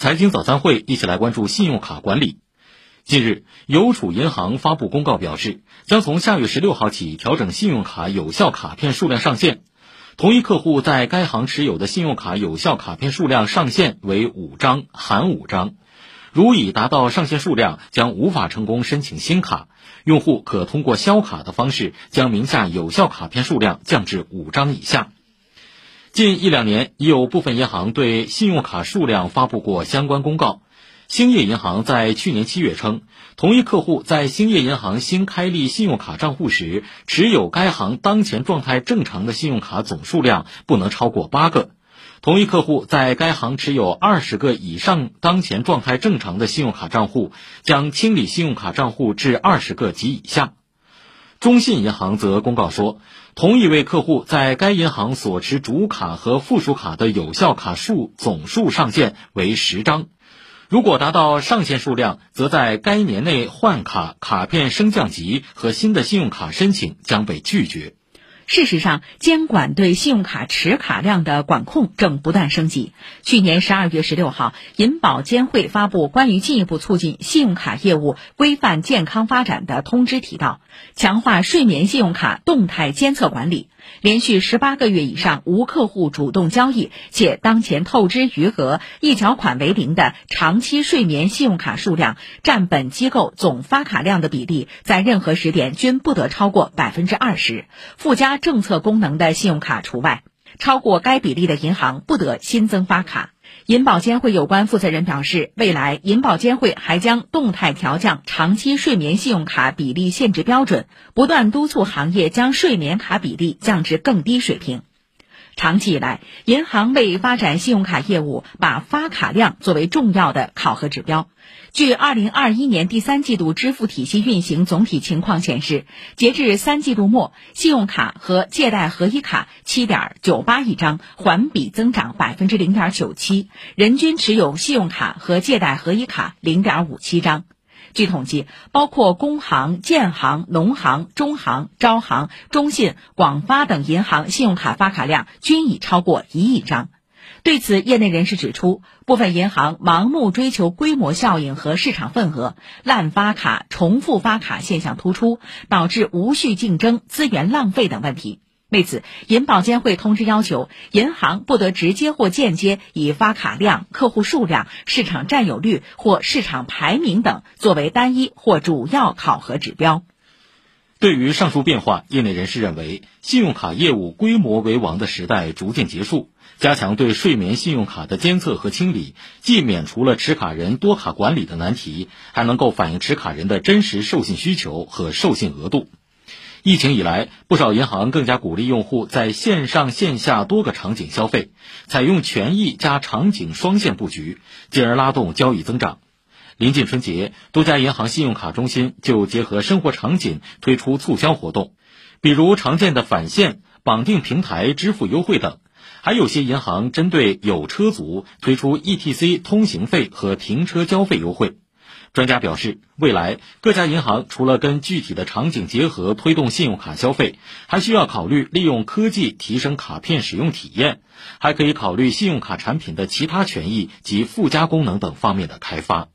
财经早餐会一起来关注信用卡管理。近日，邮储银行发布公告表示，将从下月16号起调整信用卡有效卡片数量上限。同一客户在该行持有的信用卡有效卡片数量上限为5张，含5张。如已达到上限数量，将无法成功申请新卡，用户可通过销卡的方式将名下有效卡片数量降至5张以下。近一两年，已有部分银行对信用卡数量发布过相关公告。兴业银行在去年7月称，同一客户在兴业银行新开立信用卡账户时，持有该行当前状态正常的信用卡总数量不能超过8个。同一客户在该行持有20个以上当前状态正常的信用卡账户，将清理信用卡账户至20个及以下。中信银行则公告说，同一位客户在该银行所持主卡和附属卡的有效卡数总数上限为10张，如果达到上限数量，则在该年内换卡、卡片升降级和新的信用卡申请将被拒绝。事实上，监管对信用卡持卡量的管控正不断升级。去年12月16号，银保监会发布关于进一步促进信用卡业务规范健康发展的通知提到，强化睡眠信用卡动态监测管理，连续18个月以上无客户主动交易且当前透支余额一缴款为0的长期睡眠信用卡数量占本机构总发卡量的比例在任何时点均不得超过 20%， 附加政策功能的信用卡除外，超过该比例的银行不得新增发卡。银保监会有关负责人表示，未来银保监会还将动态调降长期睡眠信用卡比例限制标准，不断督促行业将睡眠卡比例降至更低水平。长期以来，银行为发展信用卡业务把发卡量作为重要的考核指标。据2021年第三季度支付体系运行总体情况显示，截至三季度末，信用卡和借贷合一卡 7.98 亿张，环比增长 0.97%， 人均持有信用卡和借贷合一卡 0.57 张。据统计，包括工行、建行、农行、中行、招行、中信、广发等银行信用卡发卡量均已超过1亿张。对此，业内人士指出，部分银行盲目追求规模效应和市场份额，滥发卡、重复发卡现象突出，导致无序竞争、资源浪费等问题。为此，银保监会通知要求，银行不得直接或间接以发卡量、客户数量、市场占有率或市场排名等作为单一或主要考核指标。对于上述变化，业内人士认为，信用卡业务规模为王的时代逐渐结束，加强对睡眠信用卡的监测和清理，既免除了持卡人多卡管理的难题，还能够反映持卡人的真实授信需求和授信额度。疫情以来，不少银行更加鼓励用户在线上线下多个场景消费，采用权益加场景双线布局，进而拉动交易增长。临近春节，多家银行信用卡中心就结合生活场景推出促销活动，比如常见的返现、绑定平台支付优惠等。还有些银行针对有车族推出 ETC 通行费和停车交费优惠。专家表示，未来各家银行除了跟具体的场景结合推动信用卡消费，还需要考虑利用科技提升卡片使用体验，还可以考虑信用卡产品的其他权益及附加功能等方面的开发。